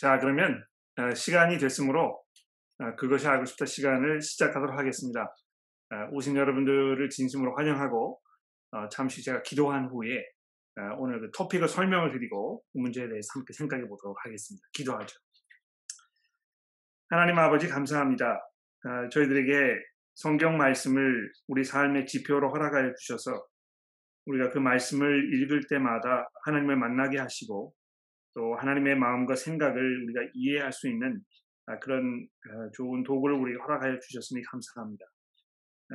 자, 그러면 시간이 됐으므로 그것이 알고 싶다 시간을 시작하도록 하겠습니다. 오신 여러분들을 진심으로 환영하고 잠시 제가 기도한 후에 오늘 그 토픽을 설명을 드리고 그 문제에 대해서 함께 생각해 보도록 하겠습니다. 기도하죠. 하나님 아버지 감사합니다. 저희들에게 성경 말씀을 우리 삶의 지표로 허락하여 주셔서 우리가 그 말씀을 읽을 때마다 하나님을 만나게 하시고 또 하나님의 마음과 생각을 우리가 이해할 수 있는 그런 좋은 도구를 우리에게 허락하여 주셨으니 감사합니다.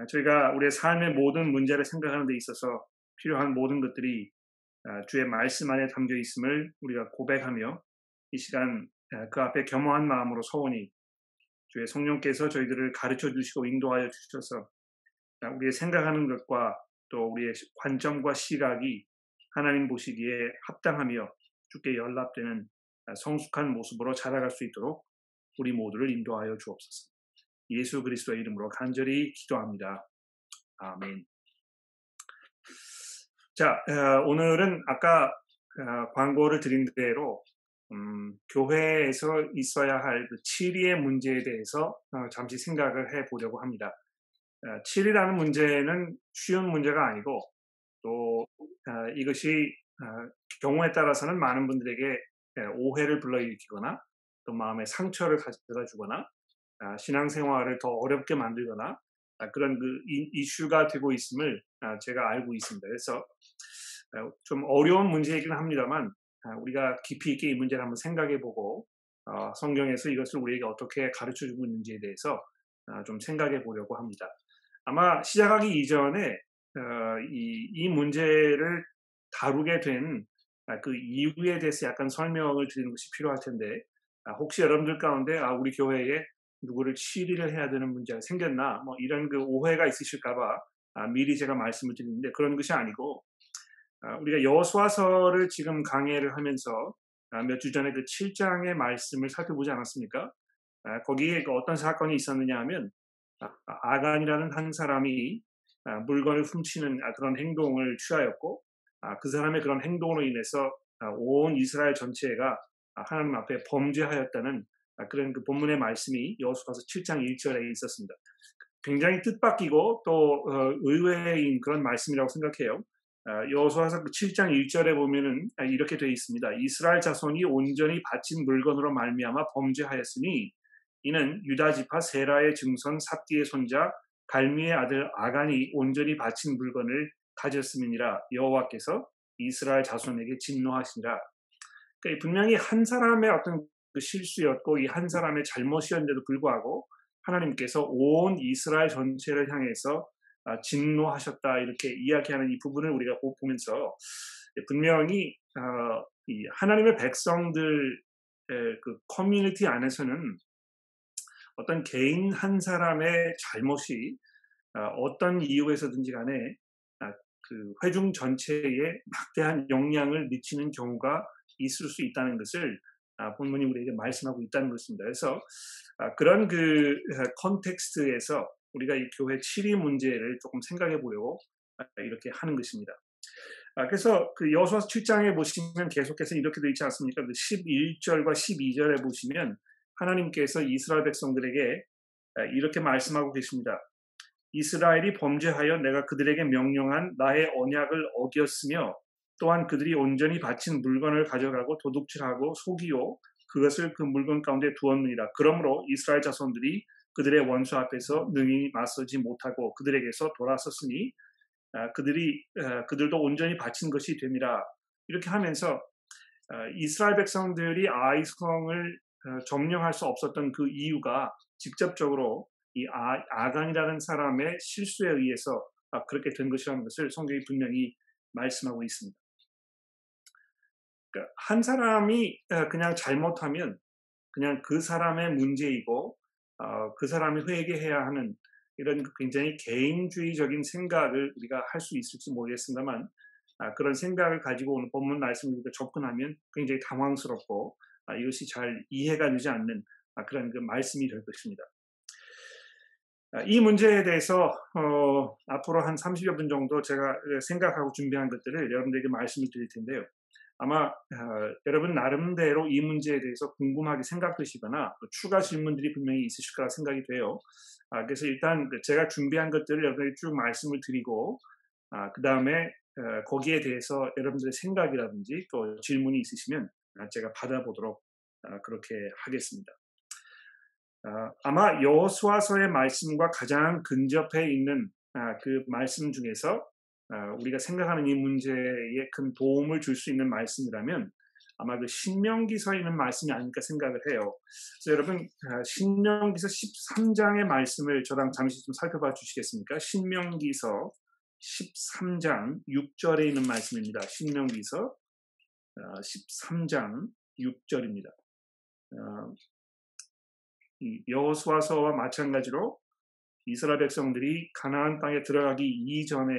저희가 우리의 삶의 모든 문제를 생각하는 데 있어서 필요한 모든 것들이 주의 말씀 안에 담겨 있음을 우리가 고백하며 이 시간 그 앞에 겸허한 마음으로 서오니 주의 성령께서 저희들을 가르쳐 주시고 인도하여 주셔서 우리의 생각하는 것과 또 우리의 관점과 시각이 하나님 보시기에 합당하며 주께 연락되는 성숙한 모습으로 자라갈 수 있도록 우리 모두를 인도하여 주옵소서. 예수 그리스도의 이름으로 간절히 기도합니다. 아멘. 자, 오늘은 아까 광고를 드린 대로 교회에서 있어야 할 그 7위의 문제에 대해서 잠시 생각을 해보려고 합니다. 7위라는 문제는 쉬운 문제가 아니고 또 이것이 경우에 따라서는 많은 분들에게 오해를 불러일으키거나 또 마음의 상처를 가져다 주거나 신앙생활을 더 어렵게 만들거나 그런 그 이슈가 되고 있음을 제가 알고 있습니다. 그래서 좀 어려운 문제이긴 합니다만 우리가 깊이 있게 이 문제를 한번 생각해보고 성경에서 이것을 우리에게 어떻게 가르쳐주고 있는지에 대해서 좀 생각해보려고 합니다. 아마 시작하기 이전에 이 문제를 다루게 된 그 이유에 대해서 약간 설명을 드리는 것이 필요할 텐데 혹시 여러분들 가운데 우리 교회에 누구를 7위를 해야 되는 문제가 생겼나 뭐 이런 그 오해가 있으실까 봐 미리 제가 말씀을 드리는데 그런 것이 아니고 우리가 여호수아서를 지금 강해를 하면서 몇 주 전에 그 7장의 말씀을 살펴보지 않았습니까? 거기에 어떤 사건이 있었느냐 하면 아간이라는 한 사람이 물건을 훔치는 그런 행동을 취하였고 그 사람의 그런 행동으로 인해서 온 이스라엘 전체가 하나님 앞에 범죄하였다는 그런 그 본문의 말씀이 여호수아서 7장 1절에 있었습니다. 굉장히 뜻밖이고 또 의외인 그런 말씀이라고 생각해요. 여호수아서 7장 1절에 보면은 이렇게 되어 있습니다. 이스라엘 자손이 온전히 바친 물건으로 말미암아 범죄하였으니 이는 유다지파 세라의 증손 삽디의 손자 갈미의 아들 아간이 온전히 바친 물건을 가졌음이니라. 여호와께서 이스라엘 자손에게 진노하시니라. 그러니까 분명히 한 사람의 어떤 그 실수였고 이 한 사람의 잘못이었는데도 불구하고 하나님께서 온 이스라엘 전체를 향해서 진노하셨다 이렇게 이야기하는 이 부분을 우리가 보면서 분명히 이 하나님의 백성들 그 커뮤니티 안에서는 어떤 개인 한 사람의 잘못이 어떤 이유에서든지 간에 그 회중 전체에 막대한 영향을 미치는 경우가 있을 수 있다는 것을 본문이 우리에게 말씀하고 있다는 것입니다. 그래서 그런 그 컨텍스트에서 우리가 이 교회 7위 문제를 조금 생각해 보려고 이렇게 하는 것입니다. 그래서 그 여호수아서 7장에 보시면 계속해서 이렇게 되어 있지 않습니까? 그 11절과 12절에 보시면 하나님께서 이스라엘 백성들에게 이렇게 말씀하고 계십니다. 이스라엘이 범죄하여 내가 그들에게 명령한 나의 언약을 어겼으며 또한 그들이 온전히 바친 물건을 가져가고 도둑질하고 속이요 그것을 그 물건 가운데 두었느니라. 그러므로 이스라엘 자손들이 그들의 원수 앞에서 능히 맞서지 못하고 그들에게서 돌아섰으니 그들도 온전히 바친 것이 됨이라. 이렇게 하면서 이스라엘 백성들이 아이성을 점령할 수 없었던 그 이유가 직접적으로 이 아간이라는 사람의 실수에 의해서 그렇게 된 것이라는 것을 성경이 분명히 말씀하고 있습니다. 그러니까 한 사람이 그냥 잘못하면 그냥 그 사람의 문제이고 그 사람이 회개해야 하는 이런 굉장히 개인주의적인 생각을 우리가 할 수 있을지 모르겠습니다만 그런 생각을 가지고 오늘 본문 말씀을 접근하면 굉장히 당황스럽고 이것이 잘 이해가 되지 않는 그런 그 말씀이 될 것입니다. 이 문제에 대해서 앞으로 한 30여 분 정도 제가 생각하고 준비한 것들을 여러분들에게 말씀을 드릴 텐데요. 아마 여러분 나름대로 이 문제에 대해서 궁금하게 생각되시거나 추가 질문들이 분명히 있으실 거라 생각이 돼요. 그래서 일단 제가 준비한 것들을 여러분에게 쭉 말씀을 드리고 그 다음에 거기에 대해서 여러분들의 생각이라든지 또 질문이 있으시면 제가 받아보도록 그렇게 하겠습니다. 아마 여호수아서의 말씀과 가장 근접해 있는 그 말씀 중에서 우리가 생각하는 이 문제에 큰 도움을 줄 수 있는 말씀이라면 아마 그 신명기서에 있는 말씀이 아닐까 생각을 해요. 그래서 여러분 신명기서 13장의 말씀을 저랑 잠시 좀 살펴봐 주시겠습니까? 신명기서 13장 6절에 있는 말씀입니다. 신명기서 13장 6절입니다. 여호수아서와 마찬가지로 이스라엘 백성들이 가나안 땅에 들어가기 이전에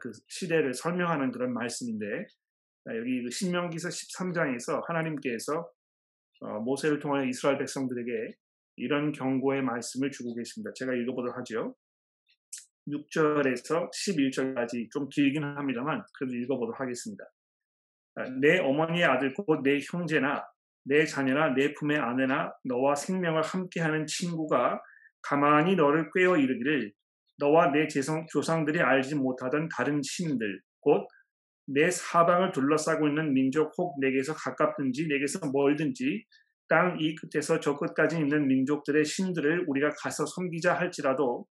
그 시대를 설명하는 그런 말씀인데, 여기 신명기서 13장에서 하나님께서 모세를 통하여 이스라엘 백성들에게 이런 경고의 말씀을 주고 계십니다. 제가 읽어보도록 하죠. 6절에서 11절까지 좀 길긴 합니다만 그래도 읽어보도록 하겠습니다. 내 어머니의 아들 곧 내 형제나 내 자녀나 내 품의 아내나 너와 생명을 함께하는 친구가 가만히 너를 꾀어 이르기를 너와 내 조상들이 알지 못하던 다른 신들 곧 내 사방을 둘러싸고 있는 민족 혹 내게서 가깝든지 내게서 멀든지 땅 이 끝에서 저 끝까지 있는 민족들의 신들을 우리가 가서 섬기자 할지라도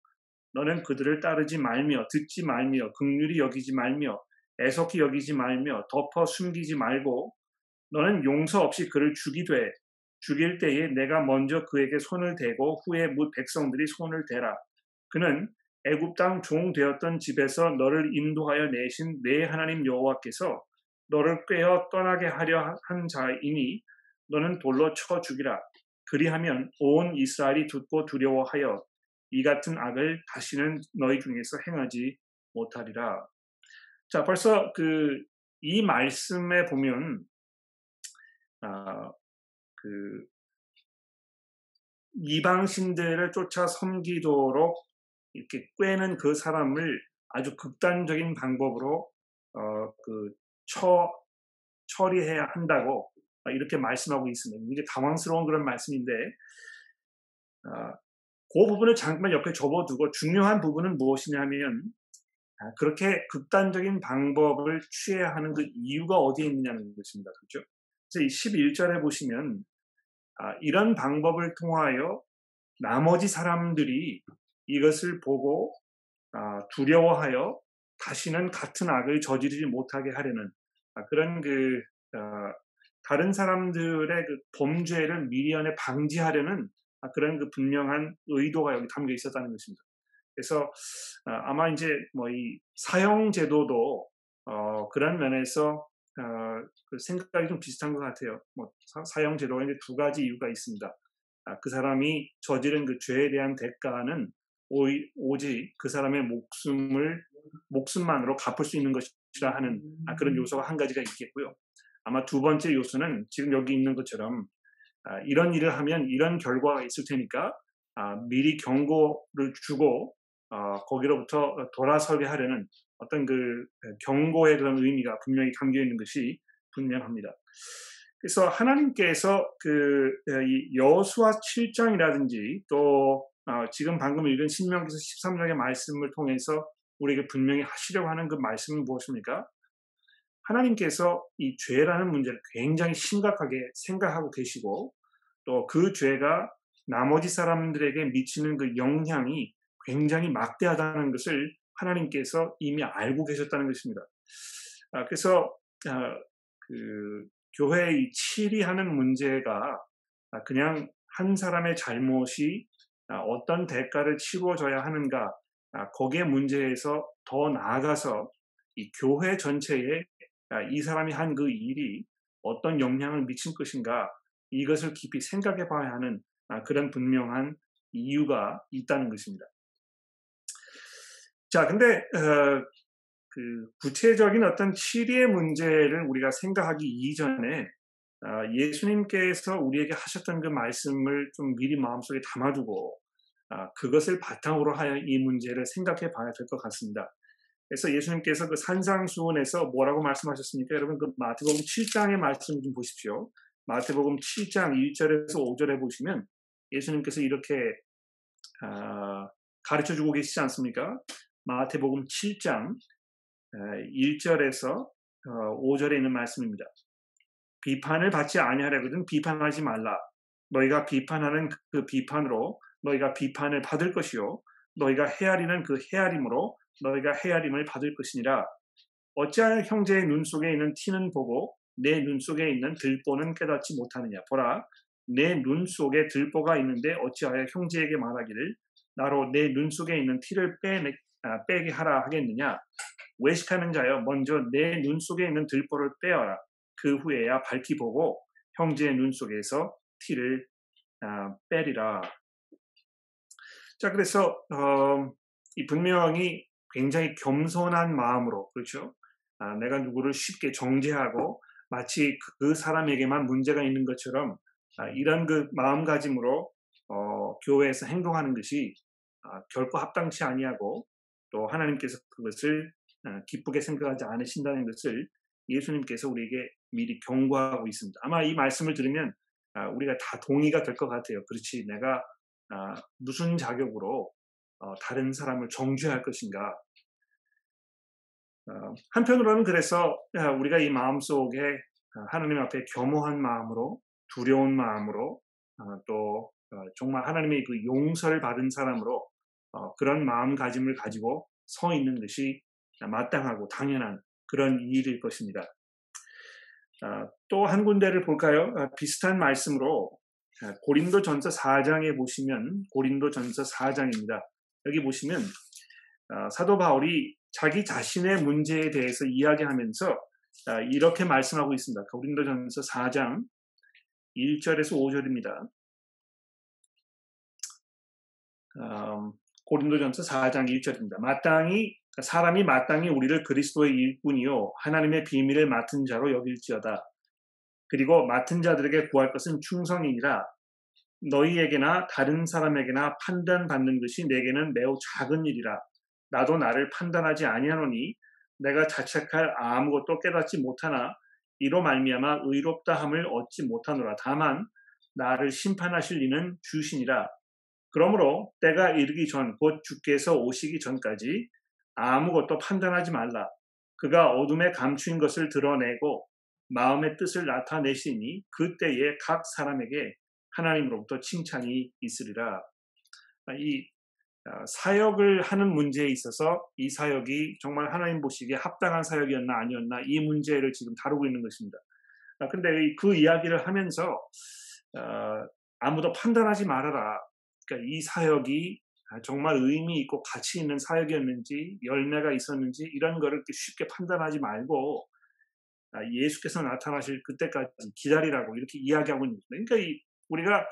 너는 그들을 따르지 말며 듣지 말며 긍휼히 여기지 말며 애석히 여기지 말며 덮어 숨기지 말고 너는 용서 없이 그를 죽이되 죽일 때에 내가 먼저 그에게 손을 대고 후에 뭇 백성들이 손을 대라. 그는 애굽 땅 종 되었던 집에서 너를 인도하여 내신 내 하나님 여호와께서 너를 꾀어 떠나게 하려 한 자이니 너는 돌로 쳐 죽이라. 그리하면 온 이스라엘이 듣고 두려워하여 이 같은 악을 다시는 너희 중에서 행하지 못하리라. 자, 벌써 이 말씀에 보면 이방신들을 쫓아 섬기도록 이렇게 꾀는 그 사람을 아주 극단적인 방법으로 처리해야 한다고 이렇게 말씀하고 있습니다. 이게 당황스러운 그런 말씀인데, 그 부분을 잠깐 옆에 접어두고 중요한 부분은 무엇이냐면 그렇게 극단적인 방법을 취해야 하는 그 이유가 어디에 있느냐는 것입니다. 그렇죠? 그래서 11절에 보시면 이런 방법을 통하여 나머지 사람들이 이것을 보고 두려워하여 다시는 같은 악을 저지르지 못하게 하려는 그런 다른 사람들의 범죄를 미리연에 방지하려는 그런 분명한 의도가 여기 담겨 있었다는 것입니다. 그래서 아마 이제 이 사형 제도도 그런 면에서 생각이 좀 비슷한 것 같아요. 사형 제도가 이제 두 가지 이유가 있습니다. 그 사람이 저지른 그 죄에 대한 대가는 오직 그 사람의 목숨만으로 갚을 수 있는 것이라 하는 그런 요소가 한 가지가 있겠고요. 아마 두 번째 요소는 지금 여기 있는 것처럼 이런 일을 하면 이런 결과가 있을 테니까 미리 경고를 주고 거기로부터 돌아서게 하려는 어떤 경고의 그런 의미가 분명히 담겨 있는 것이 분명합니다. 그래서 하나님께서 여호수아 7장이라든지 또 지금 방금 읽은 신명기서 13장의 말씀을 통해서 우리에게 분명히 하시려고 하는 그 말씀은 무엇입니까? 하나님께서 이 죄라는 문제를 굉장히 심각하게 생각하고 계시고 또 그 죄가 나머지 사람들에게 미치는 그 영향이 굉장히 막대하다는 것을 하나님께서 이미 알고 계셨다는 것입니다. 그래서 교회의 치리하는 문제가 그냥 한 사람의 잘못이 어떤 대가를 치루어져야 하는가, 거기에 문제에서 더 나아가서 이 교회 전체에 이 사람이 한 그 일이 어떤 영향을 미친 것인가, 이것을 깊이 생각해 봐야 하는 그런 분명한 이유가 있다는 것입니다. 자, 근데 구체적인 어떤 치리의 문제를 우리가 생각하기 이전에 예수님께서 우리에게 하셨던 그 말씀을 좀 미리 마음속에 담아두고 그것을 바탕으로 하여 이 문제를 생각해 봐야 될 것 같습니다. 그래서 예수님께서 그 산상수훈에서 뭐라고 말씀하셨습니까? 여러분, 그 마태복음 7장의 말씀 좀 보십시오. 마태복음 7장 1절에서 5절에 보시면 예수님께서 이렇게 가르쳐주고 계시지 않습니까? 마태복음 7장 1절에서 5절에 있는 말씀입니다. 비판을 받지 아니하려거든 비판하지 말라. 너희가 비판하는 그 비판으로 너희가 비판을 받을 것이요. 너희가 헤아리는 그 헤아림으로 너희가 헤아림을 받을 것이니라. 어찌하여 형제의 눈 속에 있는 티는 보고 내 눈 속에 있는 들보는 깨닫지 못하느냐. 보라, 내 눈 속에 들보가 있는데 어찌하여 형제에게 말하기를 나로 내 눈 속에 있는 티를 빼게 하라 하겠느냐. 외식하는 자여, 먼저 내 눈 속에 있는 들보를 빼어라. 그 후에야 밝히 보고 형제의 눈 속에서 티를 빼리라. 자, 그래서 이 분명히 굉장히 겸손한 마음으로, 그렇죠? 내가 누구를 쉽게 정죄하고 마치 그 사람에게만 문제가 있는 것처럼 이런 그 마음가짐으로 교회에서 행동하는 것이 결코 합당치 아니하고 또 하나님께서 그것을 기쁘게 생각하지 않으신다는 것을 예수님께서 우리에게 미리 경고하고 있습니다. 아마 이 말씀을 들으면 우리가 다 동의가 될 것 같아요. 그렇지, 내가 무슨 자격으로 다른 사람을 정죄할 것인가. 한편으로는 그래서 우리가 이 마음속에 하나님 앞에 겸허한 마음으로, 두려운 마음으로, 또 정말 하나님의 그 용서를 받은 사람으로 그런 마음가짐을 가지고 서 있는 것이 마땅하고 당연한 그런 일일 것입니다. 또 한 군데를 볼까요? 비슷한 말씀으로 고린도전서 4장에 보시면, 고린도전서 4장입니다. 여기 보시면 사도 바울이 자기 자신의 문제에 대해서 이야기하면서 이렇게 말씀하고 있습니다. 고린도전서 4장 1절에서 5절입니다. 고린도전서 4장 1절입니다. 사람이 마땅히 우리를 그리스도의 일꾼이요 하나님의 비밀을 맡은 자로 여길지어다. 그리고 맡은 자들에게 구할 것은 충성이니라. 너희에게나 다른 사람에게나 판단받는 것이 내게는 매우 작은 일이라. 나도 나를 판단하지 아니하노니 내가 자책할 아무것도 깨닫지 못하나 이로 말미암아 의롭다함을 얻지 못하노라. 다만 나를 심판하실 이는 주시니라. 그러므로 때가 이르기 전 곧 주께서 오시기 전까지 아무것도 판단하지 말라. 그가 어둠에 감추인 것을 드러내고 마음의 뜻을 나타내시니 그때에 각 사람에게 하나님으로부터 칭찬이 있으리라. 이 사역을 하는 문제에 있어서 이 사역이 정말 하나님 보시기에 합당한 사역이었나 아니었나, 이 문제를 지금 다루고 있는 것입니다. 근데 그 이야기를 하면서 아무도 판단하지 말아라. 그러니까 이 사역이 정말 의미 있고 가치 있는 사역이었는지 열매가 있었는지 이런 거를 쉽게 판단하지 말고 예수께서 나타나실 그때까지 기다리라고 이렇게 이야기하고 있는 거예요. 그러니까 우리가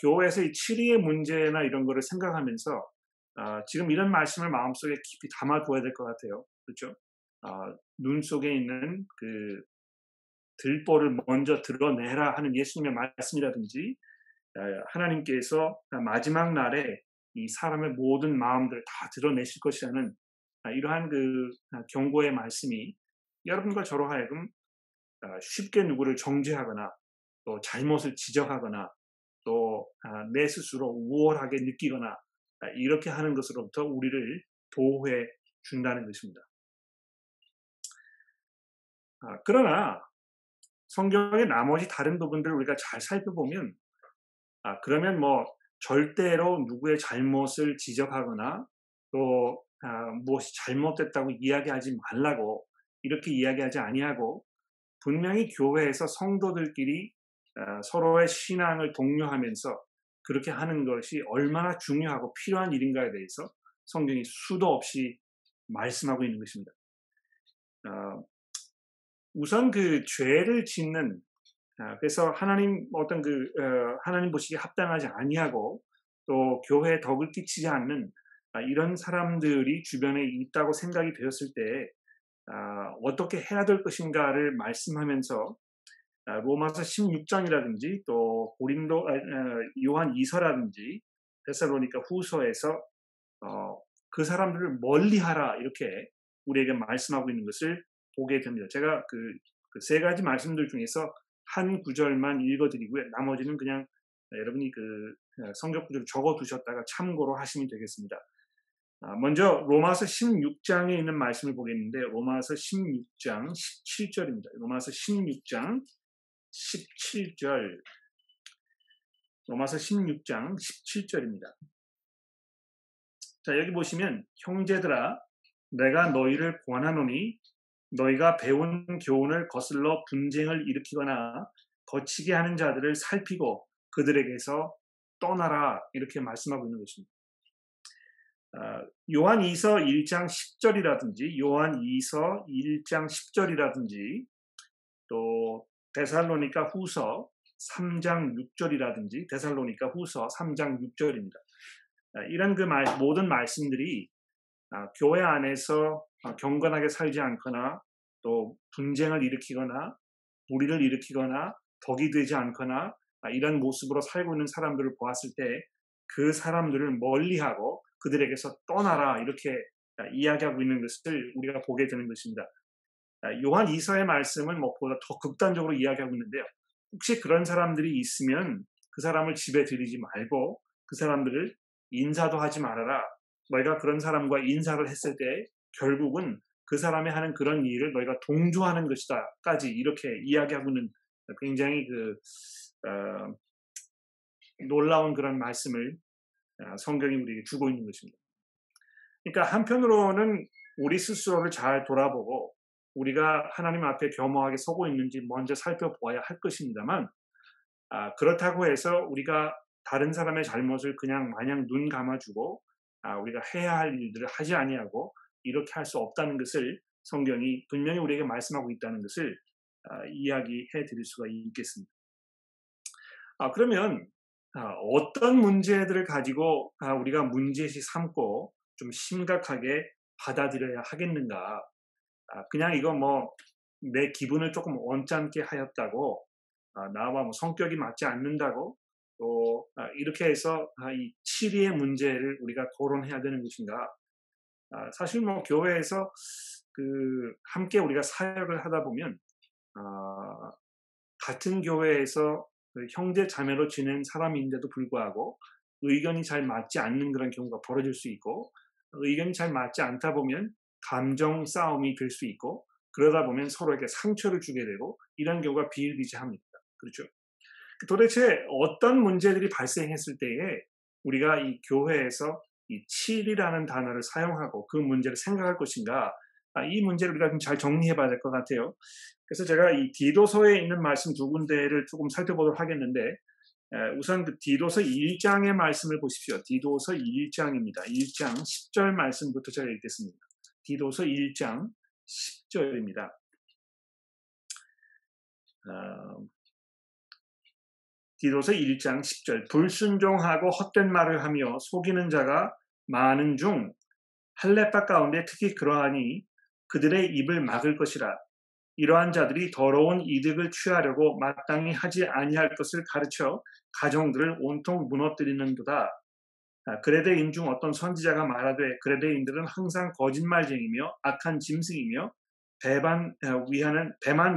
교회에서 이 치리의 문제나 이런 거를 생각하면서 지금 이런 말씀을 마음속에 깊이 담아두어야 될 것 같아요. 그렇죠? 눈 속에 있는 그 들보를 먼저 드러내라 하는 예수님의 말씀이라든지, 하나님께서 마지막 날에 이 사람의 모든 마음들을 다 드러내실 것이라는 이러한 그 경고의 말씀이 여러분과 저로 하여금 쉽게 누구를 정죄하거나 또 잘못을 지적하거나 또 내 스스로 우월하게 느끼거나 이렇게 하는 것으로부터 우리를 보호해 준다는 것입니다. 그러나 성경의 나머지 다른 부분들을 우리가 잘 살펴보면 그러면 뭐 절대로 누구의 잘못을 지적하거나 또 무엇이 잘못됐다고 이야기하지 말라고 이렇게 이야기하지 아니하고, 분명히 교회에서 성도들끼리 서로의 신앙을 독려하면서 그렇게 하는 것이 얼마나 중요하고 필요한 일인가에 대해서 성경이 수도 없이 말씀하고 있는 것입니다. 우선 그 죄를 짓는, 그래서 하나님 어떤 그 하나님 보시기에 합당하지 아니하고 또 교회에 덕을 끼치지 않는 이런 사람들이 주변에 있다고 생각이 되었을 때 어떻게 해야 될 것인가를 말씀하면서 로마서 16장이라든지 또 요한 2서라든지 데살로니가 후서에서 그 사람들을 멀리하라 이렇게 우리에게 말씀하고 있는 것을 보게 됩니다. 제가 그 세 가지 말씀들 중에서 한 구절만 읽어드리고요. 나머지는 그냥 여러분이 그 성경 구절 적어두셨다가 참고로 하시면 되겠습니다. 먼저 로마서 16장에 있는 말씀을 보겠는데 로마서 16장 17절입니다. 로마서 16장 17절. 로마서 16장 17절입니다. 자, 여기 보시면 형제들아 내가 너희를 권하노니 너희가 배운 교훈을 거슬러 분쟁을 일으키거나 거치게 하는 자들을 살피고 그들에게서 떠나라 이렇게 말씀하고 있는 것입니다. 요한 2서 1장 10절이라든지 요한 2서 1장 10절이라든지 또 데살로니가 후서 3장 6절이라든지 데살로니가 후서 3장 6절입니다. 이런 모든 말씀들이 교회 안에서 경건하게 살지 않거나 또 분쟁을 일으키거나 불의를 일으키거나 덕이 되지 않거나 이런 모습으로 살고 있는 사람들을 보았을 때 그 사람들을 멀리하고 그들에게서 떠나라 이렇게 이야기하고 있는 것을 우리가 보게 되는 것입니다. 요한 2서의 말씀은 무엇보다 더 극단적으로 이야기하고 있는데요. 혹시 그런 사람들이 있으면 그 사람을 집에 들이지 말고 그 사람들을 인사도 하지 말아라. 너희가 그런 사람과 인사를 했을 때 결국은 그 사람이 하는 그런 일을 너희가 동조하는 것이다까지 이렇게 이야기하고 있는 굉장히 놀라운 그런 말씀을 성경이 우리에게 주고 있는 것입니다. 그러니까 한편으로는 우리 스스로를 잘 돌아보고 우리가 하나님 앞에 겸허하게 서고 있는지 먼저 살펴보아야 할 것입니다만 그렇다고 해서 우리가 다른 사람의 잘못을 그냥 마냥 눈 감아주고 우리가 해야 할 일들을 하지 아니하고 이렇게 할 수 없다는 것을 성경이 분명히 우리에게 말씀하고 있다는 것을 이야기해 드릴 수가 있겠습니다. 그러면 어떤 문제들을 가지고 우리가 문제시 삼고 좀 심각하게 받아들여야 하겠는가? 그냥 이거 뭐 내 기분을 조금 언짢게 하였다고 나와 뭐 성격이 맞지 않는다고 또 이렇게 해서 이 치리의 문제를 우리가 거론해야 되는 것인가? 사실 뭐 교회에서 함께 우리가 사역을 하다 보면 같은 교회에서 형제 자매로 지낸 사람인데도 불구하고 의견이 잘 맞지 않는 그런 경우가 벌어질 수 있고 의견이 잘 맞지 않다 보면 감정 싸움이 될 수 있고 그러다 보면 서로에게 상처를 주게 되고 이런 경우가 비일비재합니다. 그렇죠? 도대체 어떤 문제들이 발생했을 때에 우리가 이 교회에서 이 치리라는 단어를 사용하고 그 문제를 생각할 것인가? 이 문제를 우리가 좀 잘 정리해 봐야 될 것 같아요. 그래서 제가 이 디도서에 있는 말씀 두 군데를 조금 살펴보도록 하겠는데 우선 그 디도서 1장의 말씀을 보십시오. 디도서 1장입니다. 1장 10절 말씀부터 제가 읽겠습니다. 디도서 1장 10절입니다. 디도서 1장 10절 불순종하고 헛된 말을 하며 속이는 자가 많은 중 할례파 가운데 특히 그러하니 그들의 입을 막을 것이라. 이러한 자들이 더러운 이득을 취하려고 마땅히 하지 아니할 것을 가르쳐 가정들을 온통 무너뜨리는도다. 그레대인 중 어떤 선지자가 말하되 그레대인들은 항상 거짓말쟁이며 악한 짐승이며 배만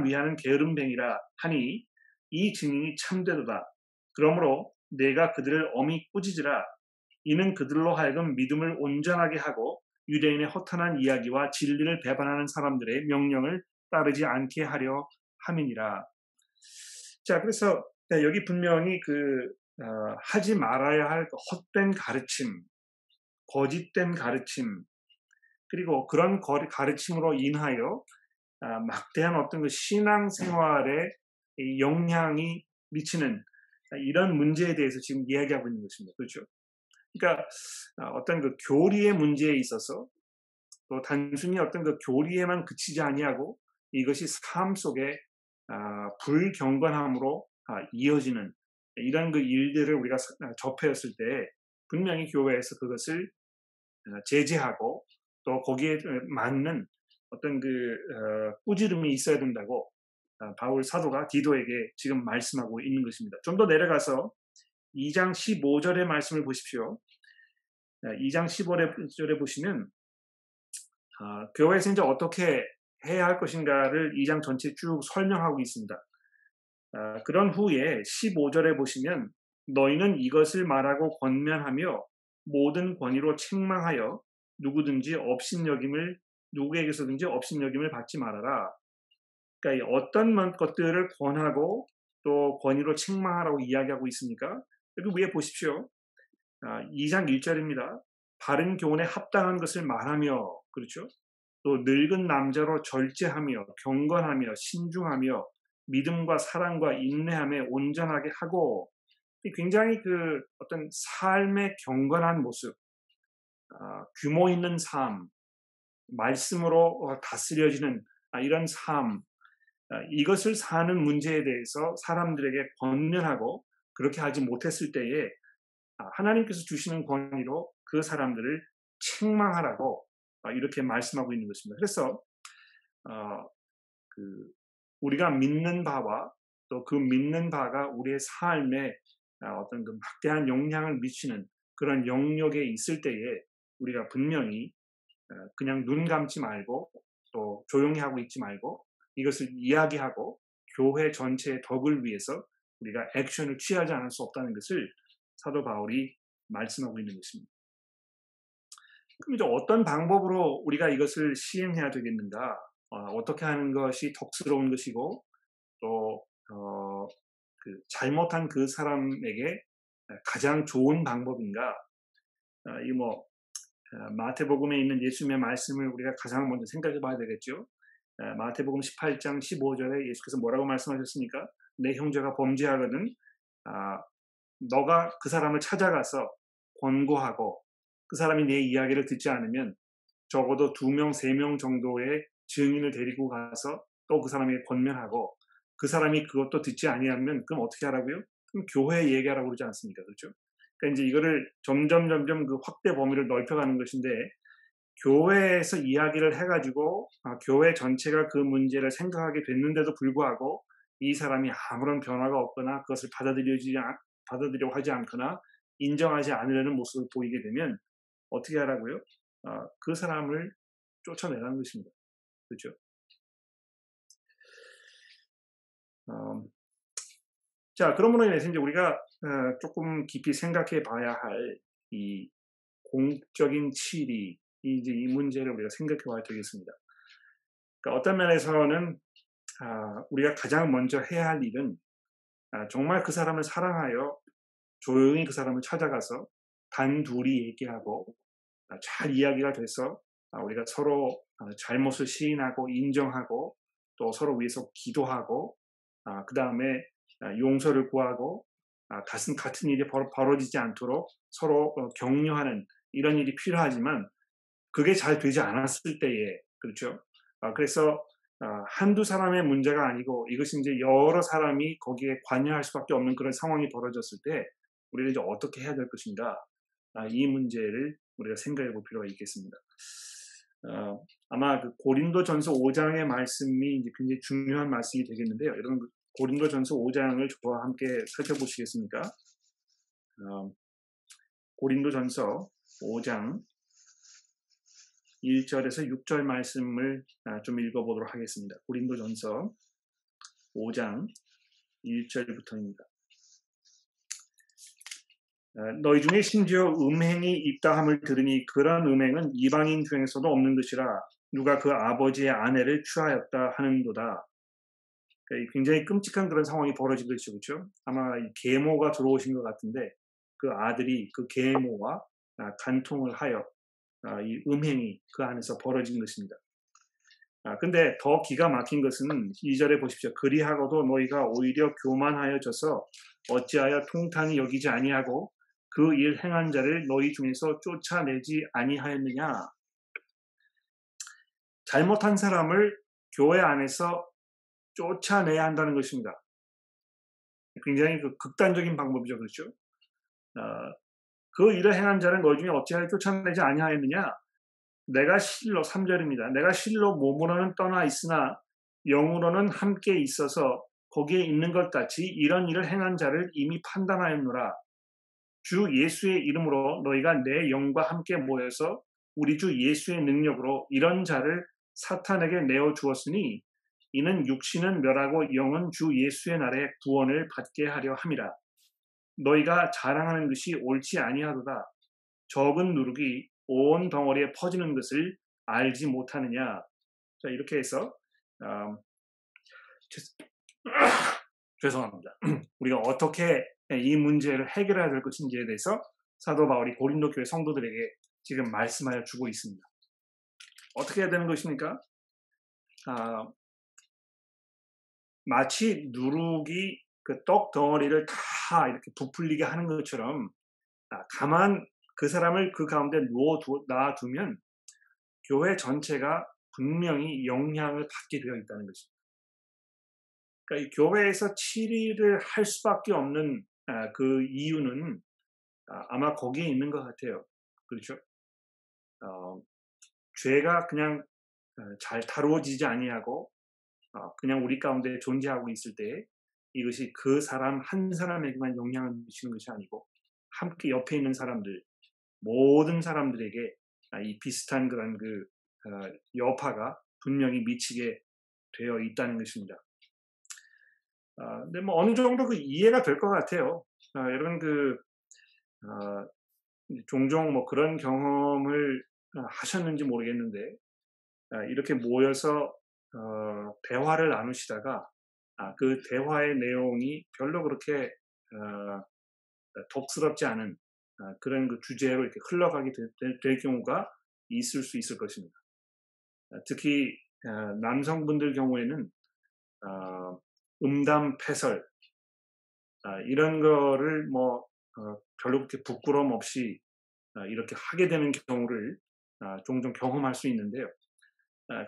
위하는 게으름뱅이라 하니 이 증인이 참되도다. 그러므로 내가 그들을 엄히 꾸짖으라. 이는 그들로 하여금 믿음을 온전하게 하고 유대인의 허탄한 이야기와 진리를 배반하는 사람들의 명령을 따르지 않게 하려 함이니라. 자, 그래서 여기 분명히 하지 말아야 할 헛된 가르침, 거짓된 가르침, 그리고 그런 가르침으로 인하여 막대한 어떤 신앙생활에 영향이 미치는 이런 문제에 대해서 지금 이야기하고 있는 것입니다. 그렇죠? 그러니까 어떤 교리의 문제에 있어서 또 단순히 어떤 교리에만 그치지 아니하고 이것이 삶 속에 불경건함으로 이어지는 이런 일들을 우리가 접했을 때 분명히 교회에서 그것을 제재하고 또 거기에 맞는 어떤 꾸지름이 있어야 된다고 바울 사도가 디도에게 지금 말씀하고 있는 것입니다. 좀 더 내려가서 2장 15절의 말씀을 보십시오. 2장 15절에 보시면 교회에서 이제 어떻게 해야 할 것인가를 2장 전체에 쭉 설명하고 있습니다. 그런 후에 15절에 보시면 너희는 이것을 말하고 권면하며 모든 권위로 책망하여 누구든지 업신여김을 누구에게서든지 업신여김을 받지 말아라. 그러니까 어떤 것들을 권하고 또 권위로 책망하라고 이야기하고 있습니까? 여기 위에 보십시오. 2장 1절입니다. 바른 교훈에 합당한 것을 말하며, 그렇죠? 또 늙은 남자로 절제하며 경건하며 신중하며 믿음과 사랑과 인내함에 온전하게 하고, 굉장히 그 어떤 삶의 경건한 모습, 규모 있는 삶, 말씀으로 다스려지는 이런 삶, 이것을 사는 문제에 대해서 사람들에게 권면하고 그렇게 하지 못했을 때에 하나님께서 주시는 권위로 그 사람들을 책망하라고 이렇게 말씀하고 있는 것입니다. 그래서 우리가 믿는 바와 또 그 믿는 바가 우리의 삶에 어떤 그 막대한 영향을 미치는 그런 영역에 있을 때에 우리가 분명히 그냥 눈 감지 말고 또 조용히 하고 있지 말고 이것을 이야기하고 교회 전체의 덕을 위해서 우리가 액션을 취하지 않을 수 없다는 것을 사도 바울이 말씀하고 있는 것입니다. 그럼 이제 어떤 방법으로 우리가 이것을 시행해야 되겠는가? 어떻게 하는 것이 덕스러운 것이고 또 잘못한 그 사람에게 가장 좋은 방법인가? 마태복음에 있는 예수님의 말씀을 우리가 가장 먼저 생각해 봐야 되겠죠. 마태복음 18장 15절에 예수께서 뭐라고 말씀하셨습니까? 내 형제가 범죄하거든 너가 그 사람을 찾아가서 권고하고 그 사람이 내 이야기를 듣지 않으면 적어도 2명, 3명 정도의 증인을 데리고 가서 또 그 사람에게 권면하고 그 사람이 그것도 듣지 아니하면 그럼 어떻게 하라고요? 그럼 교회에 얘기하라고 그러지 않습니까? 그렇죠? 그러니까 이제 이거를 점점 그 확대 범위를 넓혀가는 것인데 교회에서 이야기를 해가지고 교회 전체가 그 문제를 생각하게 됐는데도 불구하고 이 사람이 아무런 변화가 없거나 그것을 받아들이려고 하지 않거나 인정하지 않으려는 모습을 보이게 되면 어떻게 하라고요? 그 사람을 쫓아내라는 것입니다. 그렇죠? 자, 그러므로 인해서 이제 우리가 조금 깊이 생각해 봐야 할 이 공적인 치리, 이 문제를 우리가 생각해 봐야 되겠습니다. 그러니까 어떤 면에서는 우리가 가장 먼저 해야 할 일은 정말 그 사람을 사랑하여 조용히 그 사람을 찾아가서 단둘이 얘기하고 잘 이야기가 돼서 우리가 서로 잘못을 시인하고 인정하고 또 서로 위해서 기도하고 그 다음에 용서를 구하고 같은 일이 벌어지지 않도록 서로 격려하는 이런 일이 필요하지만 그게 잘 되지 않았을 때에, 그렇죠? 그래서 한두 사람의 문제가 아니고 이것이 이제 여러 사람이 거기에 관여할 수밖에 없는 그런 상황이 벌어졌을 때 우리는 이제 어떻게 해야 될 것인가, 이 문제를 우리가 생각해 볼 필요가 있겠습니다. 아마 그 고린도전서 5장의 말씀이 이제 굉장히 중요한 말씀이 되겠는데요. 여러분 고린도전서 5장을 저와 함께 살펴보시겠습니까? 고린도전서 5장 1절에서 6절 말씀을 좀 읽어보도록 하겠습니다. 고린도전서 5장 1절부터입니다. 너희 중에 심지어 음행이 있다 함을 들으니 그런 음행은 이방인 중에서도 없는 것이라 누가 그 아버지의 아내를 취하였다 하는도다. 굉장히 끔찍한 그런 상황이 벌어지고 있죠. 그렇죠? 아마 계모가 들어오신 것 같은데 그 아들이 그 계모와 간통을 하여 이 음행이 그 안에서 벌어진 것입니다. 근데 더 기가 막힌 것은 2절에 보십시오. 그리하고도 너희가 오히려 교만하여 져서 어찌하여 통탄히 여기지 아니하고 그 일 행한 자를 너희 중에서 쫓아내지 아니하였느냐. 잘못한 사람을 교회 안에서 쫓아내야 한다는 것입니다. 굉장히 그 극단적인 방법이죠. 그렇죠? 그 일을 행한 자는 너희 중에 어찌하여 쫓아내지 아니하였느냐. 내가 실로, 3절입니다. 내가 실로 몸으로는 떠나 있으나 영으로는 함께 있어서 거기에 있는 것 같이 이런 일을 행한 자를 이미 판단하였노라. 주 예수의 이름으로 너희가 내 영과 함께 모여서 우리 주 예수의 능력으로 이런 자를 사탄에게 내어주었으니 이는 육신은 멸하고 영은 주 예수의 날에 구원을 받게 하려 함이라. 너희가 자랑하는 것이 옳지 아니하도다. 적은 누룩이 온 덩어리에 퍼지는 것을 알지 못하느냐. 자, 이렇게 해서 죄송합니다. 우리가 어떻게 이 문제를 해결해야 될 것인지에 대해서 사도 바울이 고린도 교회 성도들에게 지금 말씀하여 주고 있습니다. 어떻게 해야 되는 것입니까? 마치 누룩이 그 떡 덩어리를 다 이렇게 부풀리게 하는 것처럼 가만 그 사람을 그 가운데 놔두면 교회 전체가 분명히 영향을 받게 되어 있다는 것입니다. 그러니까 이 교회에서 치리를 할 수밖에 없는 그 이유는 아마 거기에 있는 것 같아요. 그렇죠? 죄가 그냥 잘 다루어지지 아니하고 그냥 우리 가운데 존재하고 있을 때 이것이 그 사람 한 사람에게만 영향을 미치는 것이 아니고 함께 옆에 있는 사람들, 모든 사람들에게 이 비슷한 그런 그 여파가 분명히 미치게 되어 있다는 것입니다. 근데 뭐 어느 정도 그 이해가 될 것 같아요. 여러분 종종 뭐 그런 경험을 하셨는지 모르겠는데 이렇게 모여서 대화를 나누시다가 그 대화의 내용이 별로 그렇게 독스럽지 않은 그런 그 주제로 이렇게 흘러가게 될 경우가 있을 수 있을 것입니다. 특히 남성분들 경우에는 음담패설 이런 거를 뭐 별로 그렇게 부끄럼 없이 이렇게 하게 되는 경우를 종종 경험할 수 있는데요.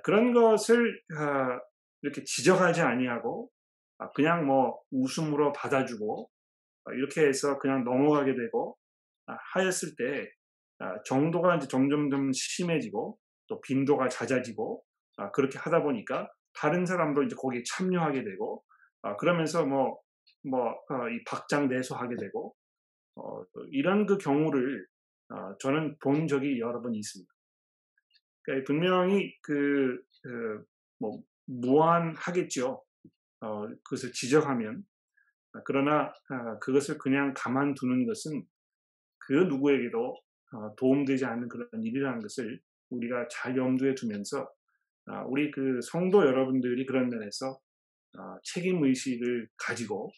그런 것을 이렇게 지적하지 아니하고 그냥 뭐 웃음으로 받아주고 이렇게 해서 그냥 넘어가게 되고 하였을 때 정도가 이제 점점 심해지고 또 빈도가 잦아지고 그렇게 하다 보니까 다른 사람도 이제 거기에 참여하게 되고 그러면서 이 박장대소하게 되고 이런 그 경우를 저는 본 적이 여러 번 있습니다. 그러니까 분명히 뭐 무한하겠죠. 그것을 지적하면. 그러나 그것을 그냥 가만두는 것은 그 누구에게도 도움되지 않는 그런 일이라는 것을 우리가 잘 염두에 두면서 우리 그 성도 여러분들이 그런 면에서 책임의식을 가지고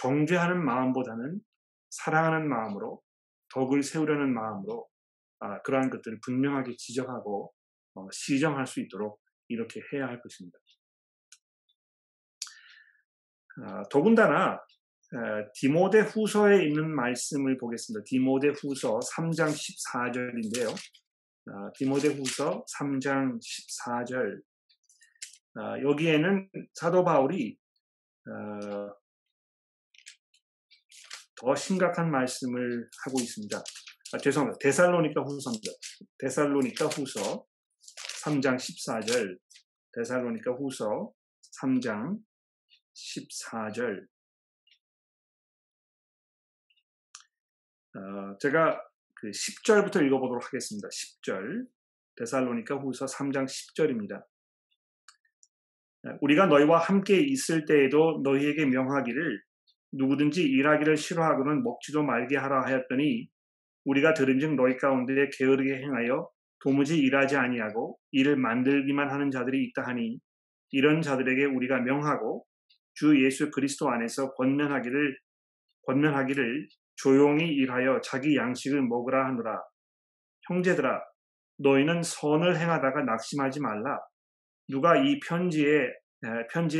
정죄하는 마음보다는 사랑하는 마음으로 덕을 세우려는 마음으로 그러한 것들을 분명하게 지적하고 시정할 수 있도록 이렇게 해야 할 것입니다. 더군다나 디모데 후서에 있는 말씀을 보겠습니다. 디모데 후서 3장 14절인데요. 디모데 후서 3장 14절 여기에는 사도 바울이 더 심각한 말씀을 하고 있습니다. 죄송합니다. 데살로니가 후서입니다. 데살로니가 후서 3장 14절 데살로니가 후서 3장 14절 제가 그 10절부터 읽어보도록 하겠습니다. 10절 데살로니가 후서 3장 10절입니다. 우리가 너희와 함께 있을 때에도 너희에게 명하기를 누구든지 일하기를 싫어하고는 먹지도 말게 하라 하였더니 우리가 들은즉 너희 가운데 게으르게 행하여 도무지 일하지 아니하고 일을 만들기만 하는 자들이 있다 하니 이런 자들에게 우리가 명하고 주 예수 그리스도 안에서 권면하기를 조용히 일하여 자기 양식을 먹으라 하노라. 형제들아, 너희는 선을 행하다가 낙심하지 말라. 누가 이 편지에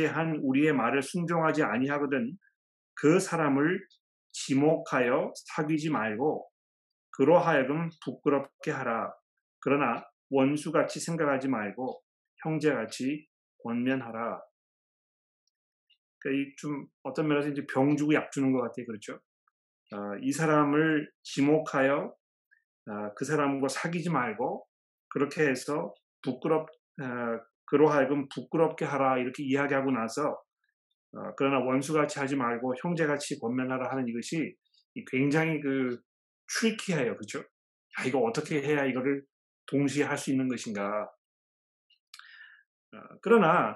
한 우리의 말을 순종하지 아니하거든 그 사람을 지목하여 사귀지 말고 그러하여금 부끄럽게 하라. 그러나 원수같이 생각하지 말고 형제같이 권면하라. 그러니까 좀 어떤 면에서 이제 병 주고 약 주는 것 같아요. 그렇죠? 이 사람을 지목하여 그 사람과 사귀지 말고 그렇게 해서 그러하여금 부끄럽게 하라 이렇게 이야기하고 나서 그러나 원수같이 하지 말고 형제같이 권면하라 하는 이것이 굉장히 트리키해요. 그죠? 야, 이거 어떻게 해야 이거를 동시에 할 수 있는 것인가. 그러나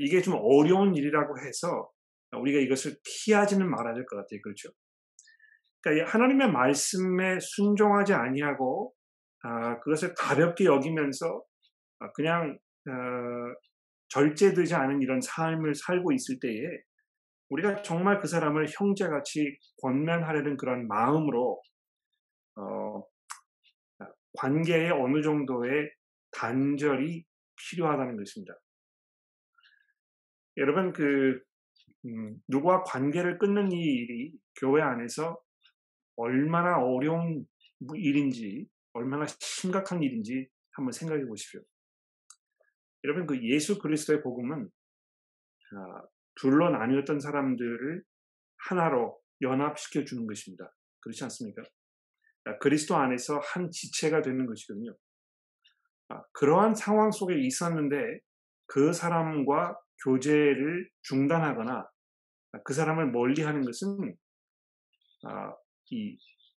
이게 좀 어려운 일이라고 해서 우리가 이것을 피하지는 말아야 될 것 같아요. 그렇죠? 그러니까 하나님의 말씀에 순종하지 아니하고 그것을 가볍게 여기면서 그냥 절제되지 않은 이런 삶을 살고 있을 때에 우리가 정말 그 사람을 형제같이 권면하려는 그런 마음으로 관계에 어느 정도의 단절이 필요하다는 것입니다. 여러분 누구와 관계를 끊는 이 일이 교회 안에서 얼마나 어려운 일인지, 얼마나 심각한 일인지 한번 생각해 보십시오. 여러분 예수 그리스도의 복음은 둘로 나뉘었던 사람들을 하나로 연합시켜 주는 것입니다. 그렇지 않습니까? 그리스도 안에서 한 지체가 되는 것이거든요. 그러한 상황 속에 있었는데 그 사람과 교제를 중단하거나 그 사람을 멀리하는 것은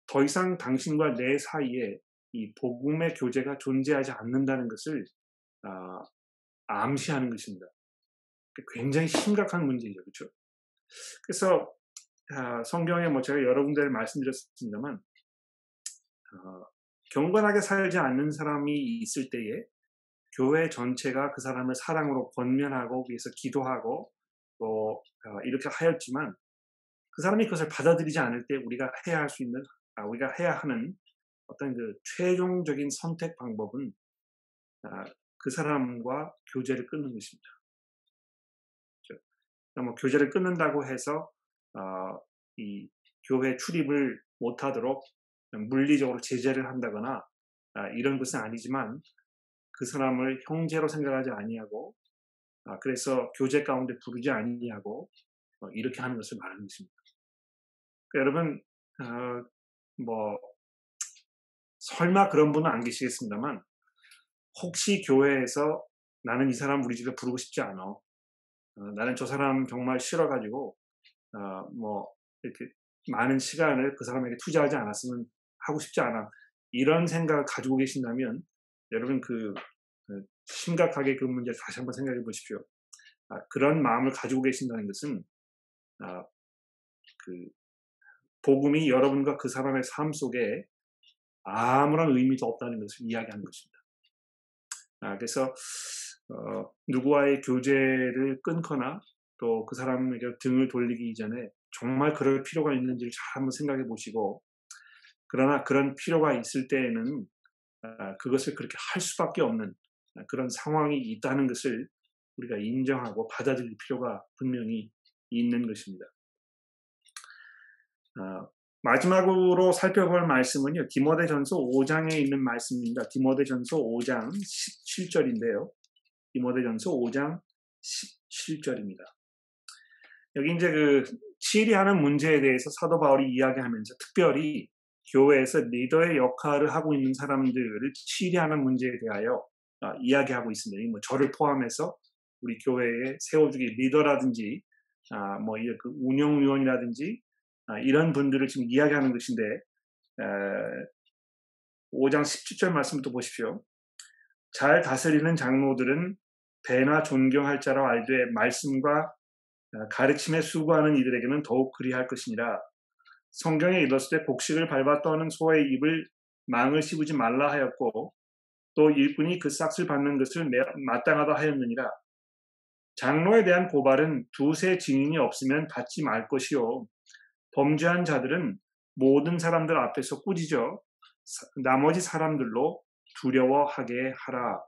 더 이상 당신과 내 사이에 이 복음의 교제가 존재하지 않는다는 것을 암시하는 것입니다. 굉장히 심각한 문제죠. 그렇죠? 그래서 성경에 제가 여러 군데를 말씀드렸습니다만 경건하게 살지 않는 사람이 있을 때에 교회 전체가 그 사람을 사랑으로 권면하고 위해서 기도하고 또 이렇게 하였지만 그 사람이 그것을 받아들이지 않을 때 우리가 해야 할 수 있는 우리가 해야 하는 어떤 최종적인 선택 방법은 그 사람과 교제를 끊는 것입니다. 교제를 끊는다고 해서 이 교회 출입을 못하도록 물리적으로 제재를 한다거나 이런 것은 아니지만 그 사람을 형제로 생각하지 아니하고 그래서 교제 가운데 부르지 아니하고 이렇게 하는 것을 말하는 것입니다. 그러니까 여러분 설마 그런 분은 안 계시겠습니다만 혹시 교회에서 나는 이 사람 우리 집에 부르고 싶지 않아. 나는 저 사람 정말 싫어가지고 이렇게 많은 시간을 그 사람에게 투자하지 않았으면 하고 싶지 않아. 이런 생각을 가지고 계신다면 여러분 심각하게 그 문제를 다시 한번 생각해 보십시오. 그런 마음을 가지고 계신다는 것은 복음이 여러분과 그 사람의 삶 속에 아무런 의미도 없다는 것을 이야기하는 것입니다. 그래서 누구와의 교제를 끊거나 또 그 사람에게 등을 돌리기 이전에 정말 그럴 필요가 있는지를 잘 한번 생각해 보시고 그러나 그런 필요가 있을 때에는 그것을 그렇게 할 수밖에 없는 그런 상황이 있다는 것을 우리가 인정하고 받아들일 필요가 분명히 있는 것입니다. 마지막으로 살펴볼 말씀은요. 디모데전서 5장에 있는 말씀입니다. 디모데전서 5장 17절인데요. 디모데전서 5장 17절입니다. 여기 치리하는 문제에 대해서 사도 바울이 이야기하면서 특별히 교회에서 리더의 역할을 하고 있는 사람들을 치리하는 문제에 대하여 이야기하고 있습니다. 저를 포함해서 우리 교회에 세워주기 리더라든지 운영위원이라든지 이런 분들을 지금 이야기하는 것인데 5장 17절 말씀부터 보십시오. 잘 다스리는 장로들은 배나 존경할 자로 알되 말씀과 가르침에 수고하는 이들에게는 더욱 그리할 것이니라. 성경에 이르렀을 때 곡식을 밟아 떠는 소의 입을 망을 씌우지 말라 하였고 또 일꾼이 그 싹을 받는 것을 마땅하다 하였느니라. 장로에 대한 고발은 두세 증인이 없으면 받지 말 것이요 범죄한 자들은 모든 사람들 앞에서 꾸짖어 나머지 사람들로 두려워하게 하라.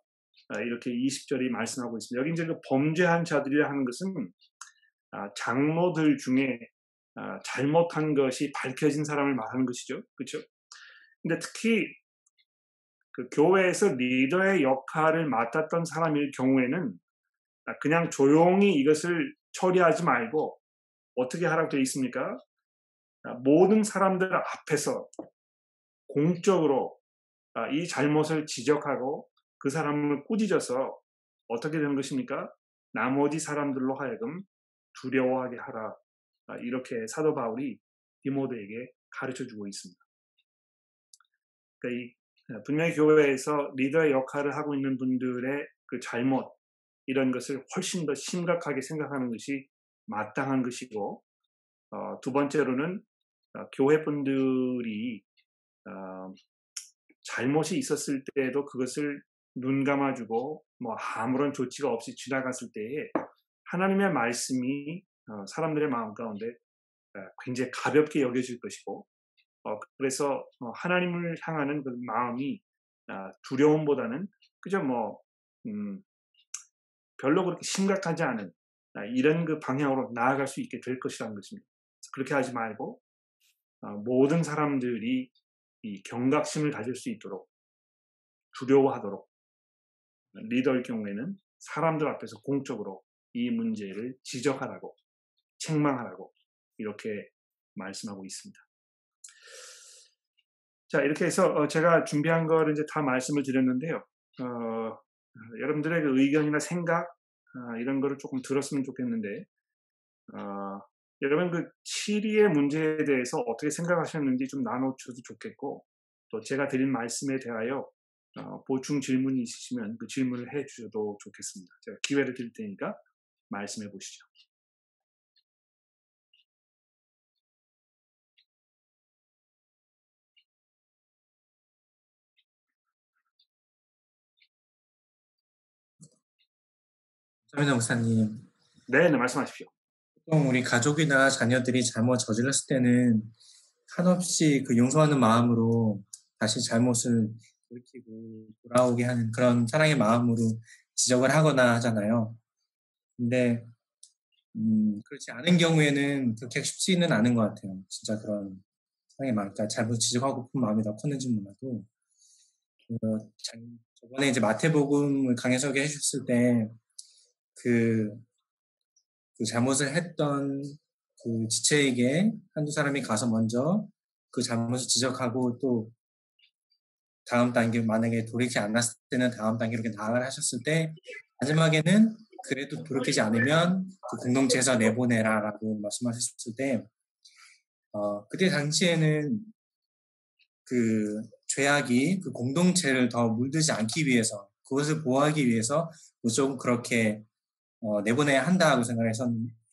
이렇게 20절이 말씀하고 있습니다. 여기 범죄한 자들이라 하는 것은 장로들 중에 잘못한 것이 밝혀진 사람을 말하는 것이죠. 그렇죠? 근데 특히 교회에서 리더의 역할을 맡았던 사람일 경우에는 그냥 조용히 이것을 처리하지 말고 어떻게 하라고 되어 있습니까? 모든 사람들 앞에서 공적으로 이 잘못을 지적하고 그 사람을 꾸짖어서 어떻게 되는 것입니까? 나머지 사람들로 하여금 두려워하게 하라. 이렇게 사도 바울이 디모데에게 가르쳐주고 있습니다. 그러니까 이 분명히 교회에서 리더의 역할을 하고 있는 분들의 그 잘못, 이런 것을 훨씬 더 심각하게 생각하는 것이 마땅한 것이고, 두 번째로는 교회 분들이 잘못이 있었을 때에도 그것을 눈 감아주고 뭐 아무런 조치가 없이 지나갔을 때에 하나님의 말씀이 사람들의 마음 가운데 굉장히 가볍게 여겨질 것이고, 그래서 하나님을 향하는 그 마음이 두려움보다는 그저 뭐 별로 그렇게 심각하지 않은 이런 그 방향으로 나아갈 수 있게 될 것이라는 것입니다. 그렇게 하지 말고 모든 사람들이 이 경각심을 가질 수 있도록, 두려워하도록, 리더일 경우에는 사람들 앞에서 공적으로 이 문제를 지적하라고, 책망하라고 이렇게 말씀하고 있습니다. 자, 이렇게 해서 제가 준비한 거를 이제 다 말씀을 드렸는데요. 여러분들의 그 의견이나 생각 이런 거를 조금 들었으면 좋겠는데, 여러분 그 치리의 문제에 대해서 어떻게 생각하셨는지 좀 나눠주셔도 좋겠고, 또 제가 드린 말씀에 대하여 보충 질문이 있으시면 그 질문을 해주셔도 좋겠습니다. 제가 기회를 드릴 테니까 말씀해 보시죠. 서민호 목사님. 네, 말씀하십시오. 보통 우리 가족이나 자녀들이 잘못 저질렀을 때는 한없이 그 용서하는 마음으로 다시 잘못을 돌이키고 돌아오게 하는 그런 사랑의 마음으로 지적을 하거나 하잖아요. 근데 그렇지 않은 경우에는 그렇게 쉽지는 않은 것 같아요. 진짜 그런 사랑의 마음, 그러니까 잘못 지적하고픈 마음이 더 컸는지 몰라도, 저번에 이제 마태복음을 강해석에 해주셨을 때 그 잘못을 했던 그 지체에게 한두 사람이 가서 먼저 그 잘못을 지적하고, 또 다음 단계, 만약에 돌이키지 않았을 때는 다음 단계로 이렇게 나아가라 하셨을 때, 마지막에는 그래도 돌이키지 않으면 그 공동체에서 내보내라 라고 말씀하셨을 때, 그때 당시에는 그 죄악이 그 공동체를 더 물들지 않기 위해서, 그것을 보호하기 위해서 무조건 그렇게 내보내야 한다고 생각을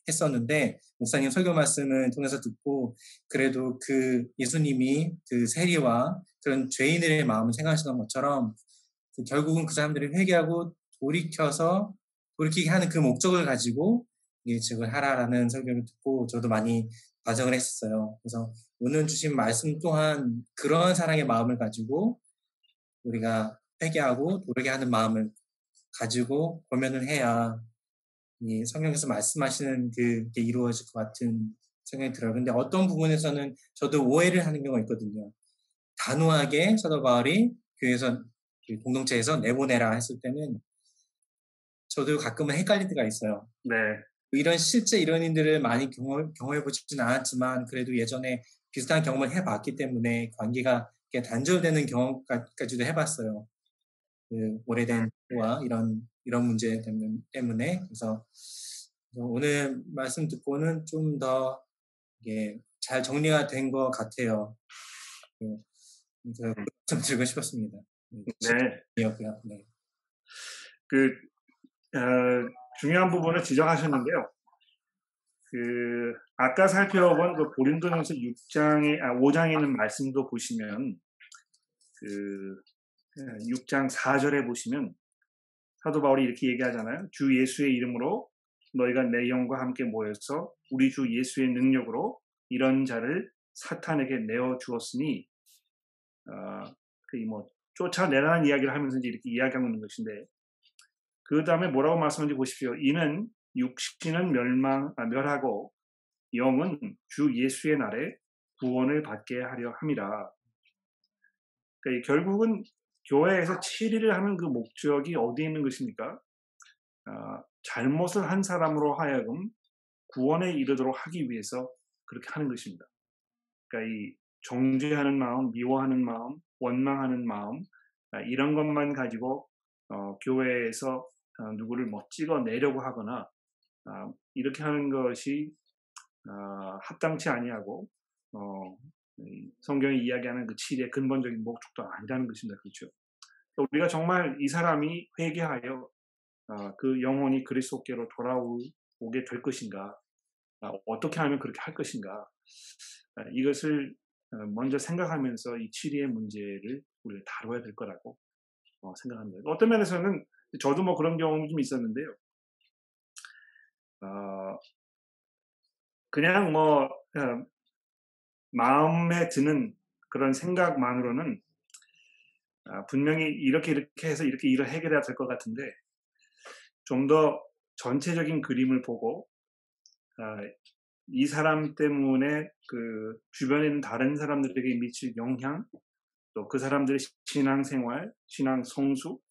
했었는데, 목사님 설교 말씀을 통해서 듣고 그래도 그 예수님이 그 세리와 그런 죄인들의 마음을 생각하시던 것처럼 결국은 그 사람들을 회개하고 돌이키게 하는 그 목적을 가지고 예측을 하라라는 설교를 듣고 저도 많이 반성을 했었어요. 그래서 오늘 주신 말씀 또한 그런 사랑의 마음을 가지고 우리가 회개하고 돌이게 하는 마음을 가지고 고면을 해야 이 성경에서 말씀하시는 그게 이루어질 것 같은 생각이 들어요. 근데 어떤 부분에서는 저도 오해를 하는 경우가 있거든요. 단호하게 사도 바울이 교회에서, 공동체에서 내보내라 했을 때는 저도 가끔은 헷갈릴 때가 있어요. 네. 실제 이런 일들을 많이 경험해보지는 않았지만, 그래도 예전에 비슷한 경험을 해봤기 때문에 관계가 단절되는 경험까지도 해봤어요. 그 오래된 와 이런 문제 때문에. 그래서 오늘 말씀 듣고는 좀 더 이게 잘 정리가 된 것 같아요. 그래서 좀 드리고 싶었습니다. 네. 중요한 부분을 지적하셨는데요. 아까 살펴본 그 고린도전서 5장에 있는 말씀도 보시면, 6장 4절에 보시면 사도 바울이 이렇게 얘기하잖아요. 주 예수의 이름으로 너희가 내 영과 함께 모여서 우리 주 예수의 능력으로 이런 자를 사탄에게 내어 주었으니, 쫓아내라는 이야기를 하면서 이제 이렇게 이야기하고 있는 것인데, 그 다음에 뭐라고 말씀하는지 보십시오. 이는 육신은 멸하고 영은 주 예수의 날에 구원을 받게 하려 함이라. 그러니까 결국은 교회에서 치리를 하는 그 목적이 어디에 있는 것입니까? 잘못을 한 사람으로 하여금 구원에 이르도록 하기 위해서 그렇게 하는 것입니다. 그러니까 이 정죄하는 마음, 미워하는 마음, 원망하는 마음, 이런 것만 가지고 교회에서 누구를 찍어내려고 하거나 이렇게 하는 것이 합당치 아니하고 성경이 이야기하는 그 치리의 근본적인 목적도 아니라는 것입니다. 그렇죠? 우리가 정말 이 사람이 회개하여 그 영혼이 그리스도께로 돌아오게 될 것인가, 어떻게 하면 그렇게 할 것인가, 이것을 먼저 생각하면서 이 치리의 문제를 우리가 다뤄야 될 거라고 생각합니다. 어떤 면에서는 저도 뭐 그런 경험이 좀 있었는데요. 그냥 뭐 마음에 드는 그런 생각만으로는 분명히 이렇게 해서 이렇게 일을 해결해야 될 것 같은데, 좀 더 전체적인 그림을 보고 이 사람 때문에 그 주변에 있는 다른 사람들에게 미칠 영향, 또 그 사람들의 신앙생활, 신앙 성숙,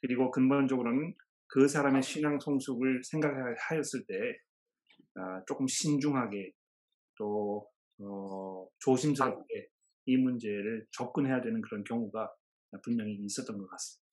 그리고 근본적으로는 그 사람의 신앙 성숙을 생각하였을 때 조금 신중하게 또 조심스럽게 이 문제를 접근해야 되는 그런 경우가 분명히 있었던 것 같습니다.